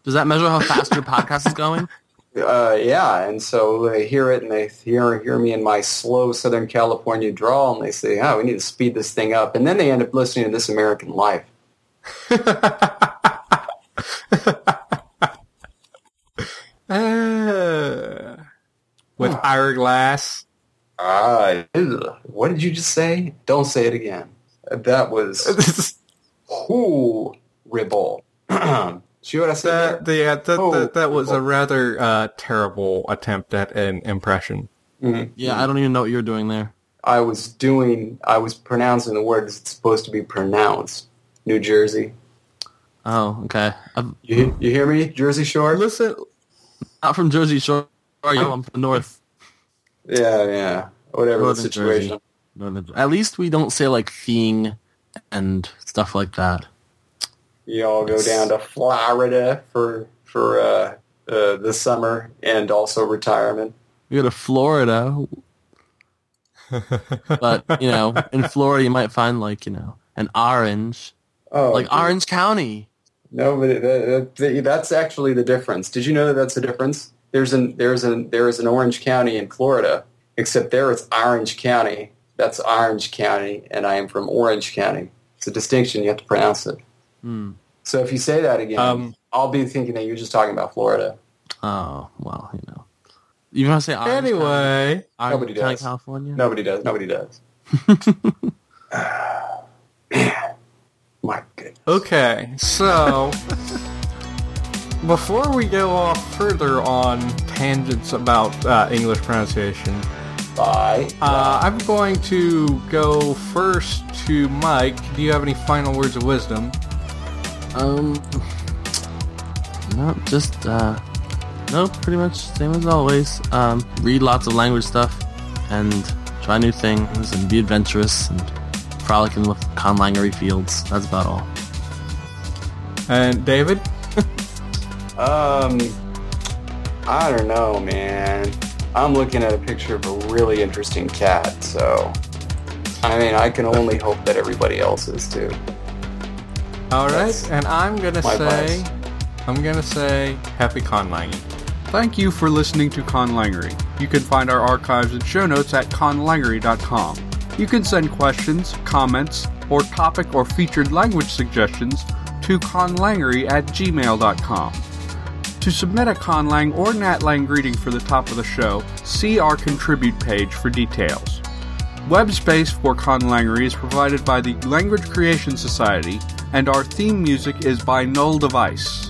Does that measure how fast your podcast is going? Yeah, and so they hear it, and they hear me in my slow Southern California drawl, and they say, "Oh, we need to speed this thing up." And then they end up listening to This American Life. With hourglass. What did you just say? Don't say it again. That was horrible. See what I said? That was a rather terrible attempt at an impression. Mm-hmm. Yeah, I don't even know what you're doing there. I was pronouncing the word as it's supposed to be pronounced. New Jersey. Oh, okay. You hear me, Jersey Shore? Listen, not from Jersey Shore. I'm from the north. Yeah. Whatever the situation. At least we don't say like thing and stuff like that. You all go down to Florida for the summer and also retirement. You go to Florida. But, in Florida you might find, an orange. Oh, Orange County. No, but that's actually the difference. Did you know that's the difference? There is an Orange County in Florida, except there it's Orange County. That's Orange County, and I am from Orange County. It's a distinction. You have to pronounce it. Mm. So if you say that again, I'll be thinking that you're just talking about Florida. Oh, well, You want to say Orange County? Nobody does. California? Nobody does. Man, my goodness. Okay, so Before we go off further on tangents about English pronunciation, I'm going to go first to Mike. Do you have any final words of wisdom? No, pretty much same as always. Read lots of language stuff and try new things and be adventurous and frolic in the ConLangery fields. That's about all. And David? I don't know, man. I'm looking at a picture of a really interesting cat, so... I mean, I can only hope that everybody else is, too. Alright, and I'm gonna say happy conlanging. Thank you for listening to ConLangery. You can find our archives and show notes at conlangery.com. You can send questions, comments, or topic or featured language suggestions to conlangery@gmail.com. To submit a conlang or natlang greeting for the top of the show, see our contribute page for details. Web space for ConLangery is provided by the Language Creation Society, and our theme music is by Null Device.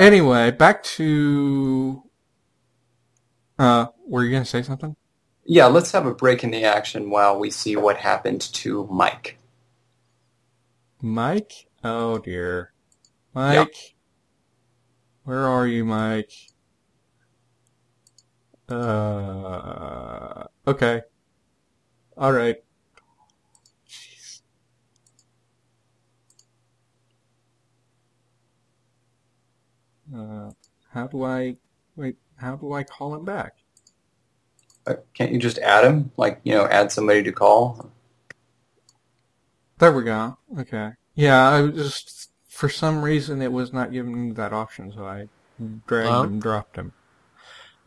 Anyway, back to... were you going to say something? Yeah, let's have a break in the action while we see what happened to Mike. Mike? Oh, dear. Mike? Yeah. Where are you, Mike? Okay. All right. How do I call him back? Can't you just add him? Add somebody to call? There we go. Okay. Yeah, I was just, for some reason, it was not giving me that option, so I dragged him, dropped him.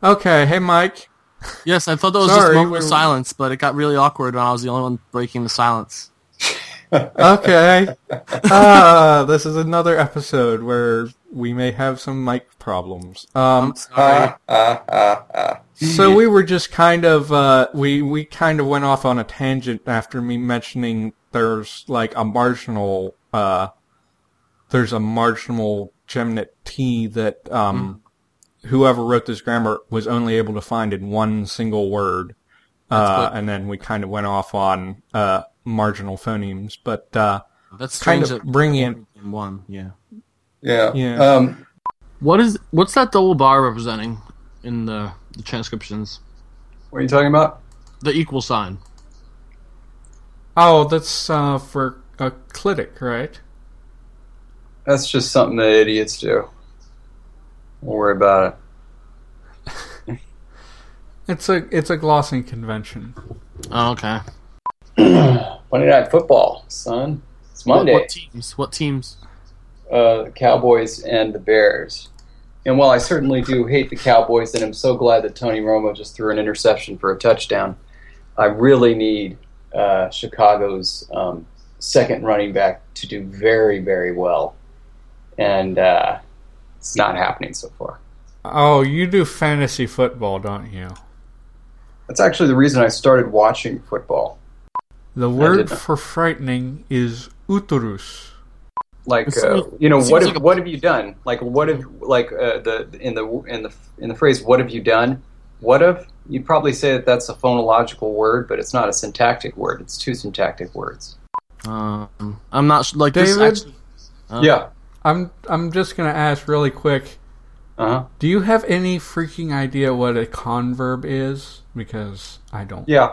Okay, hey, Mike. Yes, I thought that was just a moment of silence, but it got really awkward when I was the only one breaking the silence. Okay. This is another episode where we may have some mic problems. I'm sorry. So we were just kind of we kind of went off on a tangent after me mentioning there's a marginal geminate T that whoever wrote this grammar was only able to find in one single word. And then we kind of went off on marginal phonemes, but that's kind of bringing in one. Yeah. What's that double bar representing in the transcriptions? What are you talking about? The equal sign. Oh, that's for a clitic, right? That's just something that idiots do. Don't worry about it. It's a glossing convention. Oh, okay. Monday Night Football, son. It's Monday. What teams? The Cowboys and the Bears. And while I certainly do hate the Cowboys, and I'm so glad that Tony Romo just threw an interception for a touchdown, I really need Chicago's second running back to do very, very well. And it's not happening so far. Oh, you do fantasy football, don't you? That's actually the reason I started watching football. The word for frightening is uterus. What have you done? In the phrase "what have you done," what if you'd probably say that's a phonological word, but it's not a syntactic word. It's two syntactic words. I'm not like David. I'm just gonna ask really quick. Do you have any freaking idea what a converb is? Because I don't. Yeah.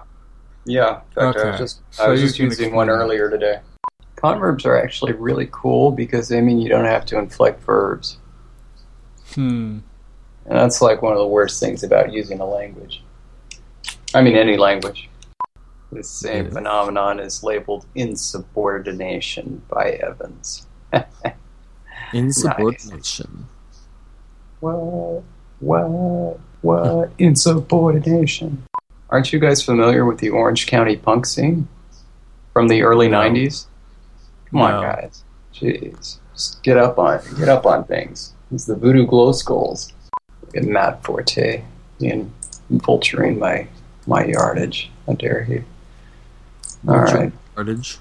In fact, okay. I was just using one earlier today. Converbs are actually really cool because they mean you don't have to inflect verbs. And that's one of the worst things about using a language. I mean, any language. The same phenomenon is labeled insubordination by Evans. Insubordination. Nice. What? Insubordination. Aren't you guys familiar with the Orange County punk scene from the early 90s? Come on, guys. Jeez. Just get up on things. It's the Voodoo Glow Skulls. And Matt Forte and vulturing my yardage. How dare he. All right. Yardage?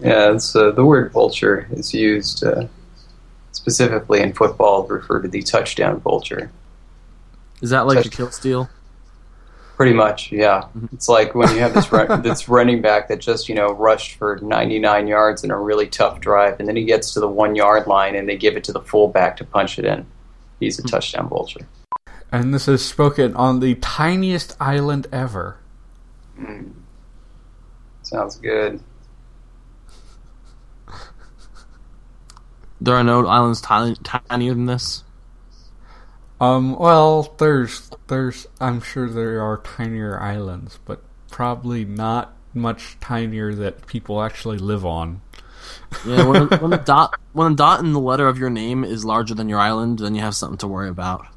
Yeah, the word vulture is used specifically in football to refer to the touchdown vulture. Is that like a kill steal? Pretty much, yeah. It's like when you have this running back that just, rushed for 99 yards in a really tough drive, and then he gets to the 1 yard line and they give it to the fullback to punch it in. He's a touchdown vulture. And this is spoken on the tiniest island ever. Mm. Sounds good. There are no islands tinier than this? Well, there's. I'm sure there are tinier islands, but probably not much tinier that people actually live on. Yeah, when the dot in the letter of your name is larger than your island, then you have something to worry about.